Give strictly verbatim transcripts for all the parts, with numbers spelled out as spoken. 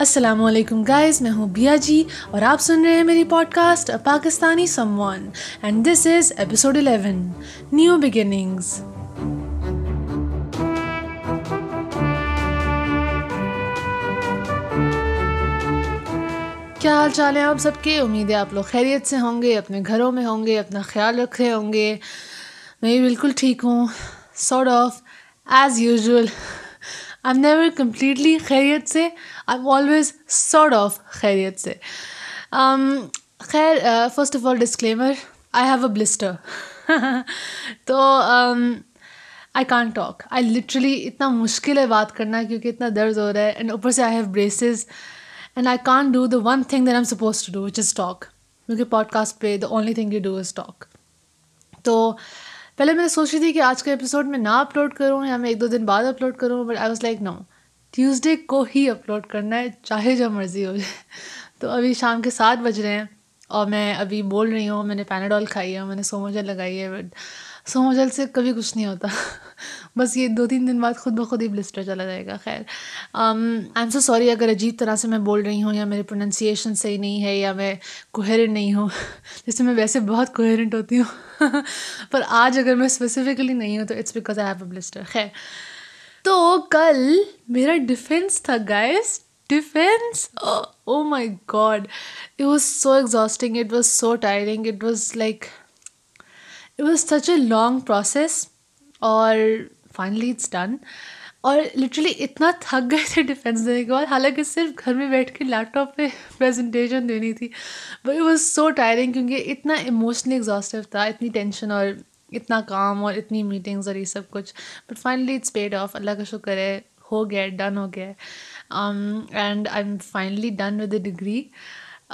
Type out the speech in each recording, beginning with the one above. السلام علیکم گائز، میں ہوں بیاجی اور آپ سن رہے ہیں میری podcast Pakistani someone, and this is episode eleven, new beginnings. کیا حال چال ہیں آپ سب کے؟ امید ہے آپ لوگ خیریت سے ہوں گے، اپنے گھروں میں ہوں گے، اپنا خیال رکھ رہے ہوں گے. میں بھی بالکل ٹھیک ہوں، sort of as usual. I am never completely خیریت سے، I am always sort of خیریت سے. خیر، first of all disclaimer, I have a blister, تو I can't talk. I literally اتنا مشکل ہے بات کرنا کیونکہ اتنا درد ہو رہا ہے، اینڈ اوپر سے I have braces and I can't do the one thing that I am suppose to do which is talk, کیونکہ پوڈ کاسٹ پہ the only thing you do is talk. تو پہلے میں نے سوچی تھی کہ آج کے ایپیسوڈ میں نہ اپلوڈ کروں یا میں ایک دو دن بعد اپلوڈ کروں، but I was like no, Tuesday کو ہی اپلوڈ کرنا ہے، چاہے جو مرضی ہو جائے. تو ابھی شام کے سات بج رہے ہیں اور میں ابھی بول رہی ہوں، میں نے پیناڈول کھائی ہے، میں نے سوموجل لگائی ہے، بٹ سوموجل سے کبھی کچھ نہیں ہوتا. بس یہ دو تین دن بعد خود بخود ہی بلسٹر چلا جائے گا. خیر، آئی ایم سو سوری اگر عجیب طرح سے میں بول رہی ہوں یا میری پروننسیشن صحیح نہیں ہے یا میں کوہیرنٹ نہیں ہوں، جیسے میں ویسے بہت کوہیرنٹ ہوتی ہوں، پر آج اگر میں اسپیسیفکلی نہیں ہوں تو it's because I have a blister. خیر، تو کل میرا ڈیفینس تھا guys, defence. Oh my God, it was so exhausting, it was so tiring, it was like it was such a long process, اور فائنلی اٹس ڈن. اور literally اتنا تھک گئے تھے ڈیفینس دینے کے بعد، حالانکہ صرف گھر میں بیٹھ کے لیپ ٹاپ پہ پریزنٹیشن دینی تھی، but it was so tiring کیونکہ اتنا ایموشنلی ایگزاسٹیو تھا، اتنی ٹینشن اور اتنا کام اور اتنی میٹنگز اور یہ سب کچھ، but finally it's paid off. اللہ کا شکر ہے، ہو گیا، ڈن ہو گیا. And I am finally done with a degree,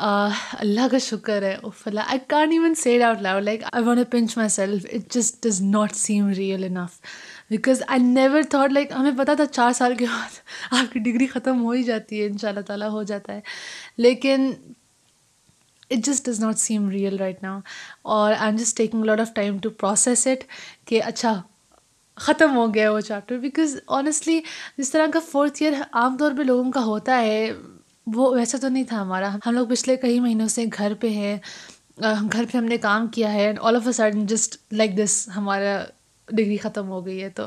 اللہ کا شکر ہے. اوفلا، I can't even say it out loud, like I want to punch myself. It just does not seem real enough, because I never thought, like ہمیں پتہ تھا چار سال کے بعد آپ کی ڈگری ختم ہو ہی جاتی ہے، ان شاء اللہ تعالیٰ ہو جاتا ہے، لیکن it just does not seem real right now. اور I am just taking lot of time to process it کہ اچھا ختم ہو گیا وہ چیپٹر، بیکاز آنیسٹلی جس طرح کا فورتھ ایئر عام طور پہ لوگوں کا ہوتا ہے وہ ویسا تو نہیں تھا ہمارا. ہم لوگ پچھلے کئی مہینوں سے گھر پہ ہیں، گھر پہ ہم نے کام کیا ہے، and all of a sudden just like this ہمارا ڈگری ختم ہو گئی ہے. تو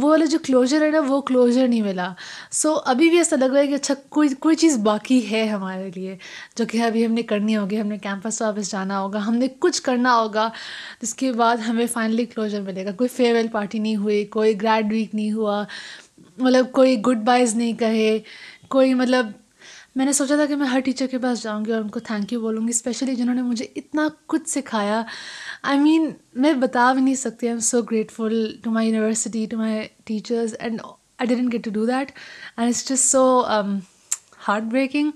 وہ والا جو کلوجر ہے نا، وہ کلوجر نہیں ملا. سو so, ابھی بھی ایسا لگ رہا ہے کہ اچھا کوئی کوئی چیز باقی ہے ہمارے لیے جو کہ ابھی ہم نے کرنی ہوگی، ہم نے کیمپس واپس جانا ہوگا، ہم نے کچھ کرنا ہوگا جس کے بعد ہمیں فائنلی کلوجر ملے گا. کوئی فیئر ویل پارٹی نہیں ہوئی، کوئی گریڈ ویک نہیں ہوا، مطلب کوئی گڈ بائیز نہیں کہے، کوئی مطلب میں نے سوچا تھا کہ میں ہر ٹیچر کے پاس جاؤں گی اور ان کو تھینک یو بولوں گی، اسپیشلی جنہوں نے مجھے اتنا کچھ سکھایا. آئی مین میں بتا بھی نہیں سکتی، I am so grateful to my university, to my teachers, and I didn't get to do that, and it's just so heartbreaking.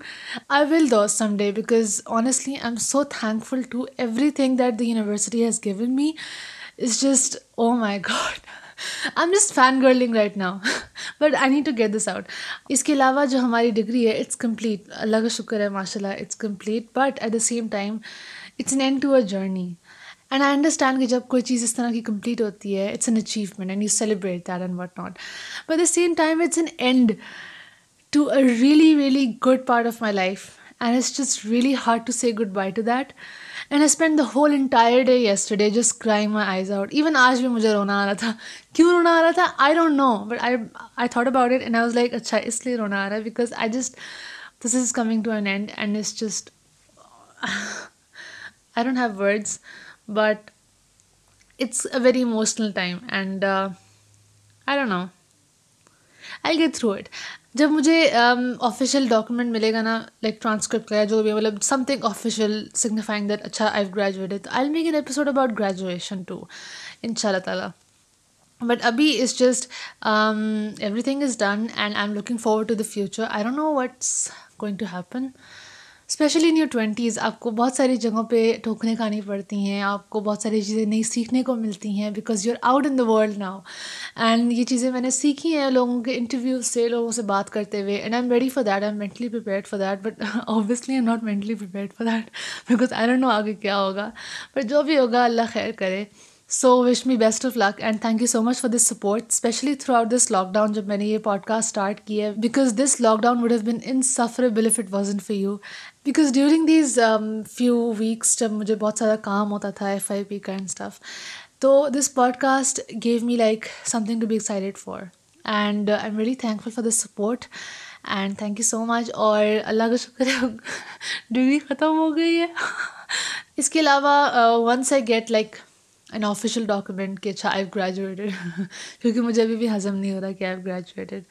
I will do someday, because honestly I am so thankful to everything that the university has given me. It's just oh my God, I am just fangirling right now, but I need to get this out. اس کے علاوہ جو ہماری degree ہے it's complete, اللہ کا شکر ہے ماشاء اللہ، it's complete, but at the same time it's an end to a journey. And I understand کہ جب کوئی چیز اس طرح کی کمپلیٹ ہوتی ہے it's an achievement and you celebrate that and what not, but at the same time it's an end to a really really good part of my life, and it's just really hard to say goodbye to that. And I spend the whole entire day yesterday just crying my eyes out. Even آج بھی مجھے رونا آ رہا تھا، کیوں رونا آ رہا تھا I don't know, but I I thought about it and I was like اچھا اس لیے رونا آ رہا ہے because I just this is coming to an and and it's just I don't have words, but it's a very emotional time and I don't know I get through it. جب مجھے official document ملے گا نا، like transcript کا یا جو بھی، مطلب something official signifying that اچھا I have graduated, I will make an episode about graduation too ان شاء اللہ تعالیٰ. بٹ ابھی it's just everything is done and I am looking forward to the future. I don't know what's going to happen, especially in your twenties آپ کو بہت ساری جگہوں پہ ٹھوکریں کھانی پڑتی ہیں، آپ کو بہت ساری چیزیں نئی سیکھنے کو ملتی ہیں because you are out in the world now. And یہ چیزیں میں نے سیکھی ہیں لوگوں کے انٹرویوز سے، لوگوں سے بات کرتے ہوئے، and I am ready for that, I am mentally prepared for that, but obviously I am not mentally prepared for that because I don't know آگے کیا ہوگا، بٹ جو بھی ہوگا اللہ خیر کرے. So wish me best of luck and thank you so much for this support, especially throughout this lockdown جب میں نے یہ پوڈکاسٹ اسٹارٹ کی ہے, because this lockdown would have been insufferable if it wasn't for you. Because during these um, few weeks جب مجھے بہت سارا کام ہوتا تھا, ایف آئی پی کا اینڈ اسٹف, تو this podcast gave me like something to be excited for. And uh, I'm really thankful for the support. And thank you so much. اور اللہ کا شکر ہے ڈگری ختم ہو گئی ہے. اس کے علاوہ once I get like an official document کہ اچھا آئی گریجویٹڈ, کیونکہ مجھے ابھی بھی ہضم نہیں ہو رہا کہ آئی گریجویٹڈ,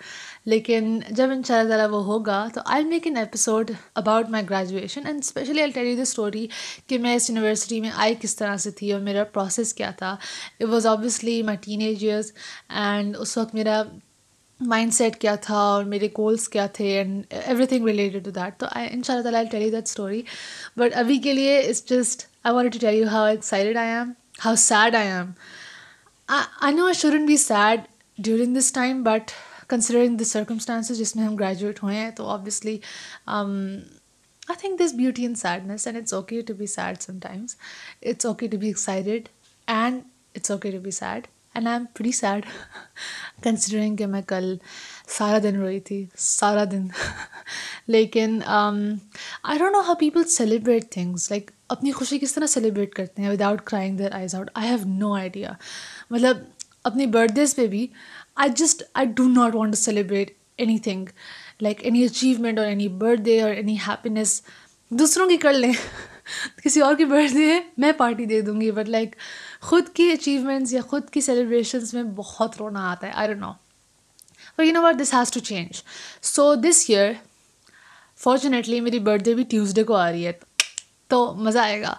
لیکن جب ان شاء اللہ تعالیٰ وہ ہوگا تو I make an episode about my graduation and especially I tell you the story کہ میں اس یونیورسٹی میں آئی کس طرح سے تھی اور میرا پروسیس کیا تھا. It was obviously my teenage years and اس وقت میرا مائنڈ سیٹ کیا تھا اور میرے گولس کیا تھے and everything related to that. تو ان شاء اللہ تعالیٰ I tell you that story, but ابھی کے لیے it's just I want to tell you how excited I am, how sad I am. I know I shouldn't be sad during this time, but considering the circumstances جس میں ہم graduate ہوئے ہیں, تو obviously I think this beauty in sadness, and it's okay to be sad sometimes, it's okay to be excited and it's okay to be sad. And I'm pretty sad considering کہ میں کل سارا دن روئی تھی, سارا دن. لیکن I don't know how people celebrate things, like اپنی خوشی کس طرح celebrate کرتے ہیں without crying their eyes out. I have no idea. مطلب اپنی birthdays پہ بھی I just I do not want to celebrate anything, like any achievement or any birthday or any happiness. دوسروں کی کر لیں, کسی اور کی برتھ ڈے ہے میں پارٹی دے دوں گی, بٹ لائک خود کی اچیومنٹس یا خود کی سیلیبریشنس میں بہت رونا آتا ہے. I don't know, but you know what, this has to change. So this year fortunately میری برتھ ڈے بھی ٹیوزڈے کو آ رہی ہے, تو مزہ آئے گا.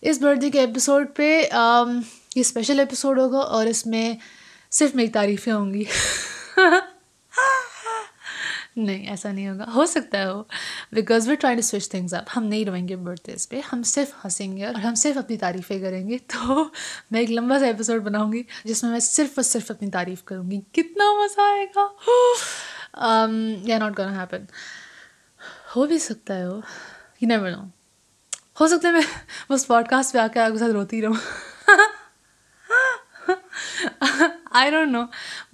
اس برتھ ڈے کے ایپیسوڈ پہ یہ اسپیشل ایپیسوڈ ہوگا اور اس میں صرف میری تعریفیں ہوں گی. نہیں, ایسا نہیں ہوگا, ہو سکتا ہے ہو, because we try to switch things up. ہم نہیں روئیں گے برتھ ڈیز پہ, ہم صرف ہنسیں گے اور ہم صرف اپنی تعریفیں کریں گے. تو میں ایک لمبا سا ایپیسوڈ بناؤں گی جس میں میں صرف اور صرف اپنی تعریف کروں گی. کتنا مزہ آئے گا. یا ناٹ گونا ہیپن, ہو بھی سکتا ہے ہو, یو نیور نو. ہو سکتا ہے میں اس پوڈ کاسٹ پہ آ کے آپ کے ساتھ روتی رہوں, I don't know,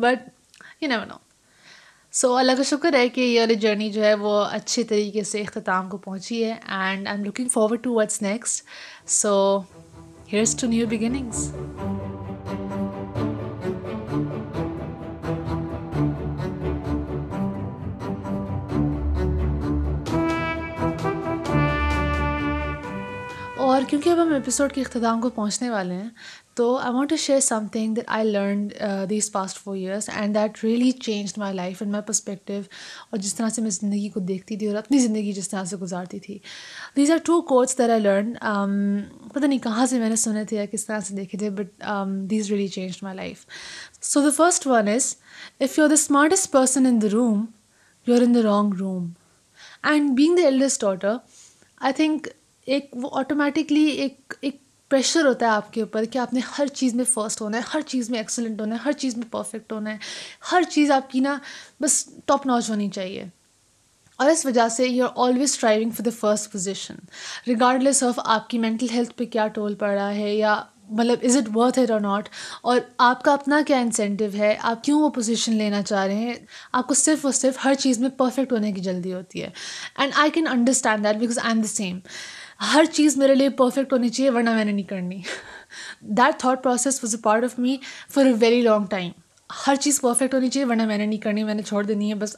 but you never know. So اللہ کا شکر ہے کہ یہ والی جرنی جو ہے وہ اچھے طریقے سے اختتام کو پہنچی ہے, and I am looking forward to what's next. So here's to new beginnings. اور کیونکہ اب ہم ایپیسوڈ کے اختتام کو پہنچنے والے ہیں, تو I want to share something that I learned these past four years and that really changed my life and my perspective, اور جس طرح سے میں زندگی کو دیکھتی تھی اور اپنی زندگی جس طرح سے گزارتی تھی. These are two quotes that I learned, پتہ نہیں کہاں سے میں نے سنے تھے یا کس طرح سے دیکھے تھے, but these really changed my life. So the first one is, if you are the smartest person in the room, you are in the wrong room. And being the eldest daughter, I think ایک وہ automatically ایک ایک pressure ہوتا ہے آپ کے اوپر کہ آپ نے ہر چیز میں فرسٹ ہونا ہے, ہر چیز میں ایکسلنٹ ہونا ہے, ہر چیز میں پرفیکٹ ہونا ہے, ہر چیز آپ کی نا بس ٹاپ ناچ ہونی چاہیے. اور اس وجہ سے you are always striving for the first position regardless of آپ کی مینٹل ہیلتھ پہ کیا ٹول پڑ رہا ہے, یا مطلب از اٹ ورتھ اٹ اور ناٹ, اور آپ کا اپنا کیا انسینٹیو ہے, آپ کیوں وہ پوزیشن لینا چاہ رہے ہیں. آپ کو صرف اور صرف ہر چیز میں پرفیکٹ ہونے کی جلدی ہوتی ہے, and I can understand that because I am the same. ہر چیز میرے لیے پرفیکٹ ہونی چاہیے ورنہ میں نے نہیں کرنی. That thought process was a part of me for a very long time. ہر چیز پرفیکٹ ہونی چاہیے ورنہ میں نے نہیں کرنی, میں نے چھوڑ دینی ہے, بس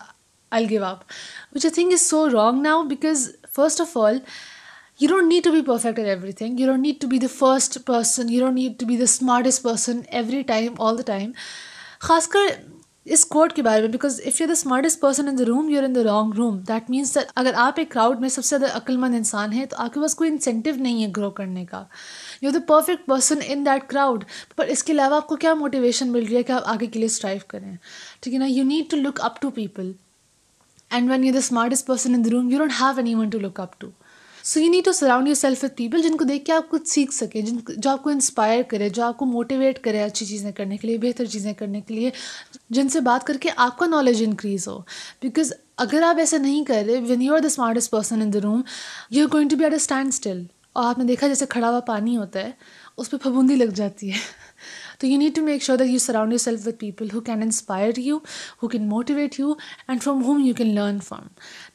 I gave up, which I think is so wrong now, because first of all you don't need to be perfect at everything, you don't need to be the first person, you don't need to be the smartest person every time, all the time. خاص کر اس کوٹ کے بارے میں, because if you're the smartest person in the room, you're in the wrong room. That means that اگر آپ ایک crowd میں سب سے زیادہ عقل مند انسان ہیں تو آپ کے پاس کوئی incentive نہیں ہے grow کرنے کا. You're the perfect person in that crowd, پر اس کے علاوہ آپ کو کیا motivation مل رہی ہے کہ آپ آگے کے لیے strive کریں, ٹھیک ہے نا. You need to look up to people, and when you're the smartest person in the room, you don't have anyone to look up to. So you need to surround yourself with people جن کو دیکھ کے آپ کچھ سیکھ سکیں, جن جو آپ کو انسپائر کرے, جو آپ کو موٹیویٹ کرے اچھی چیزیں کرنے کے لیے, بہتر چیزیں کرنے کے لیے, جن سے بات کر کے آپ کا نالج انکریز ہو. بیکاز اگر آپ ایسا نہیں کر رہے, when you are the smartest person in the room, you are going to be at a standstill, اور آپ نے دیکھا جیسے کھڑا ہوا پانی ہوتا ہے اس پہ پھبوندی لگ جاتی ہے. تو you need to make sure that you surround yourself with people who can inspire you, who can motivate you, and from whom you can learn from.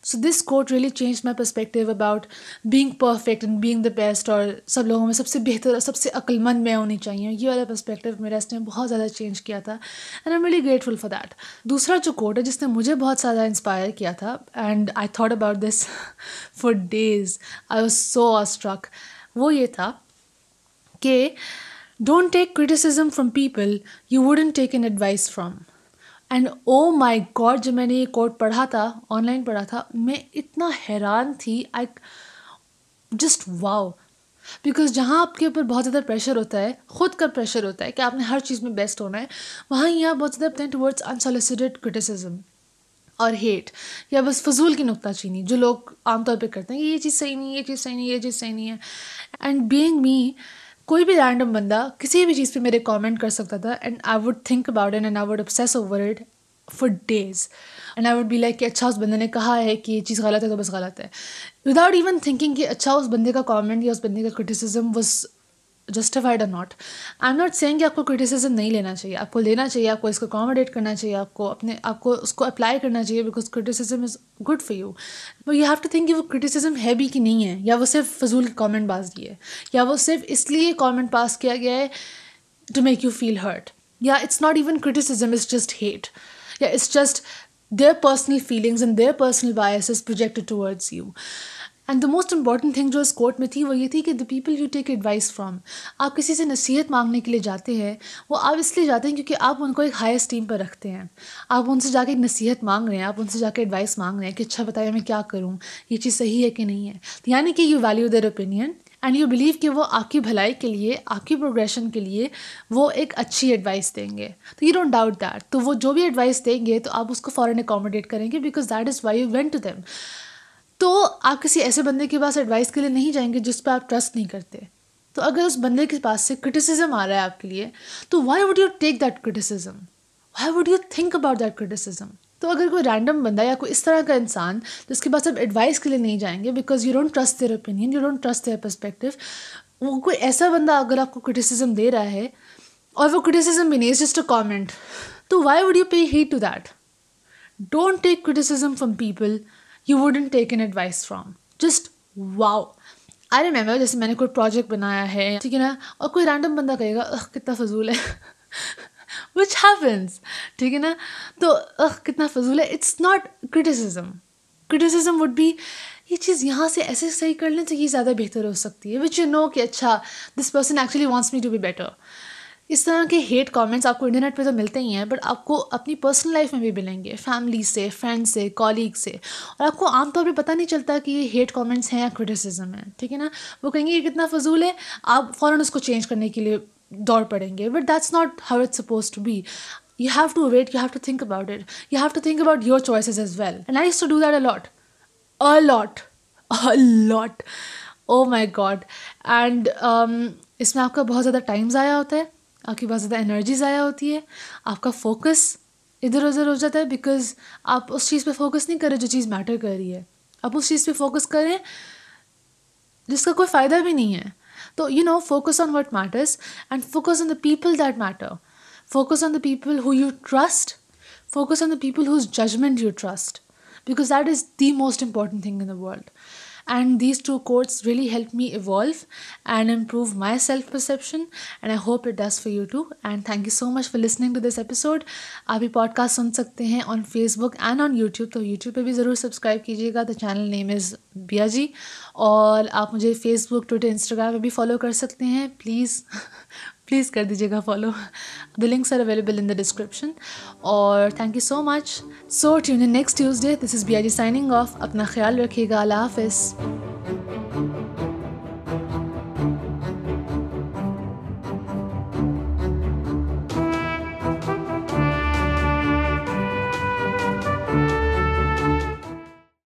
So this quote really change my perspective about being perfect and being the best, اور سب لوگوں میں سب سے بہتر اور سب سے عقل مند میں ہونی چاہیے. یہ والا پرسپیکٹیو میرا اس نے بہت زیادہ چینج کیا تھا, and I am really grateful for that. دوسرا جو کوٹ ہے جس نے مجھے بہت زیادہ انسپائر کیا تھا, and I thought about this for days, I was so struck, وہ یہ تھا کہ Don't take criticism from people you wouldn't take an advice from. And oh my God, جب میں نے یہ کوٹ پڑھا تھا, آن لائن پڑھا تھا, میں اتنا حیران تھی. I just wow. بیکاز جہاں آپ کے اوپر بہت زیادہ پریشر ہوتا ہے, خود کا پریشر ہوتا ہے کہ آپ نے ہر چیز میں بیسٹ ہونا ہے, وہاں یہ آپ بہت زیادہ ٹورڈس unsolicited criticism اور ہیٹ یا بس فضول کی نکتہ چینی جو لوگ عام طور پہ کرتے ہیں کہ یہ چیز صحیح نہیں ہے, یہ چیز صحیح نہیں ہے, یہ چیز صحیح نہیں ہے. اینڈ بینگ می, کوئی بھی رینڈم بندہ کسی بھی چیز پہ میرے کامنٹ کر سکتا تھا, and I would think about it and I would obsess over it for days, and I would be like کہ اچھا اس بندے نے کہا ہے کہ یہ چیز غلط ہے تو بس غلط ہے, وداؤٹ ایون تھنکنگ کہ اچھا اس بندے کا کامنٹ یا اس بندے کا کرٹیسزم واز جسٹیفائڈ اور not. I am not seeing کہ آپ کو کرٹیسزم نہیں لینا چاہیے, آپ کو لینا چاہیے, آپ کو اس کو اکاموڈیٹ کرنا چاہیے, آپ کو اپنے آپ کو اس کو اپلائی کرنا چاہیے, because criticism is good for you. But you have to think کہ وہ کرٹیسزم ہے بھی کہ نہیں ہے, یا وہ صرف فضول کامنٹ باز دی ہے, یا وہ صرف اس لیے کامنٹ پاس کیا گیا ہے to make you feel hurt, یا it's not even criticism, it's just hate, یا it's just their personal feelings and their personal biases projected towards you. And the most important thing جو اس کوٹ میں تھی وہ یہ تھی کہ the people you take advice from, آپ کسی سے نصیحت مانگنے کے لیے جاتے ہیں, وہ آپ اس لیے جاتے ہیں کیونکہ آپ ان کو ایک ہائی اسٹیم پر رکھتے ہیں, آپ ان سے جا کے ایک نصیحت مانگ رہے ہیں, آپ ان سے جا کے ایڈوائس مانگ رہے ہیں کہ اچھا بتائیے میں کیا کروں, یہ چیز صحیح ہے کہ نہیں ہے. یعنی کہ you value their opinion and you believe کہ وہ آپ کی بھلائی کے لیے, آپ کی پروگریشن کے لیے وہ ایک اچھی ایڈوائس دیں گے, تو یو ڈونٹ ڈاؤٹ دیٹ. تو وہ جو بھی ایڈوائس دیں گے تو آپ اس کو فوراً اکاموڈیٹ کریں گے, because that is why you went to them. تو آپ کسی ایسے بندے کے پاس ایڈوائس کے لیے نہیں جائیں گے جس پہ آپ ٹرسٹ نہیں کرتے. تو اگر اس بندے کے پاس سے کرٹیسزم آ رہا ہے آپ کے لیے, تو why would you take that criticism, why would you think about that criticism. تو اگر کوئی رینڈم بندہ یا کوئی اس طرح کا انسان جس کے پاس آپ ایڈوائس کے لیے نہیں جائیں گے, because you don't trust their opinion, you don't trust their perspective, وہ کوئی ایسا بندہ اگر آپ کو کرٹیسزم دے رہا ہے اور وہ کرٹیسزم بھی نہیں, اٹس جسٹ اے کامنٹ, تو why would you pay heed to that. Don't take criticism from people You wouldn't take an advice from. Just wow. I remember جیسے میں نے کوئی پروجیکٹ بنایا ہے, ٹھیک ہے نا, اور کوئی رینڈم بندہ کہے گا اخ کتنا فضول ہے, which happens, ٹھیک ہے نا, تو اخ کتنا فضول ہے. It's not criticism. Criticism would be یہ چیز یہاں سے ایسے صحیح کر لیں تو یہ زیادہ بہتر ہو سکتی ہے, which you know کہ اچھا this person actually wants me to be better. اس طرح کے ہیٹ کامنٹس آپ کو انٹرنیٹ پہ تو ملتے ہی ہیں, بٹ آپ کو اپنی پرسنل لائف میں بھی ملیں گے, فیملی سے, فرینڈ سے, کولیگ سے, اور آپ کو عام طور پہ پتہ نہیں چلتا کہ یہ ہیٹ کامنٹس ہیں یا کرٹیسزم ہے, ٹھیک ہے نا. وہ کہیں گے یہ کتنا فضول ہے, آپ فوراً اس کو چینج کرنے کے لیے دوڑ پڑیں گے, but that's not how it's supposed to be. You have to wait, you have to think about it, you have to think about your choices as well. And I used to do that a lot a lot a lot, oh my God. اینڈ اس میں آپ کا بہت زیادہ time ضائع ہوتا ہے, آپ کی بہت زیادہ انرجی ضائع ہوتی ہے, آپ کا فوکس ادھر ادھر ہو جاتا ہے, بیکاز آپ اس چیز پہ فوکس نہیں کریں جو چیز میٹر کر رہی ہے, آپ اس چیز پہ فوکس کریں جس کا کوئی فائدہ بھی نہیں ہے. تو you know focus on what matters and focus on the people that matter, focus on the people who you trust, focus on the people whose judgment you trust, because that is the most important thing in the world. And these two quotes really helped me evolve and improve my self-perception, and I hope it does for you too. And thank you so much for listening to this episode. آپ بھی podcast سن سکتے ہیں on Facebook and on YouTube, تو YouTube پہ بھی ضرور subscribe کیجیے گا. The channel name is Biaji, اور آپ مجھے Facebook, Twitter, Instagram پہ بھی follow کر سکتے ہیں. Please please کر دیجیے گا follow. The links are available in the description. اور thank you so much. So tune in next Tuesday. This is Biaji signing off. اپنا خیال رکھیے گا. اللہ حافظ.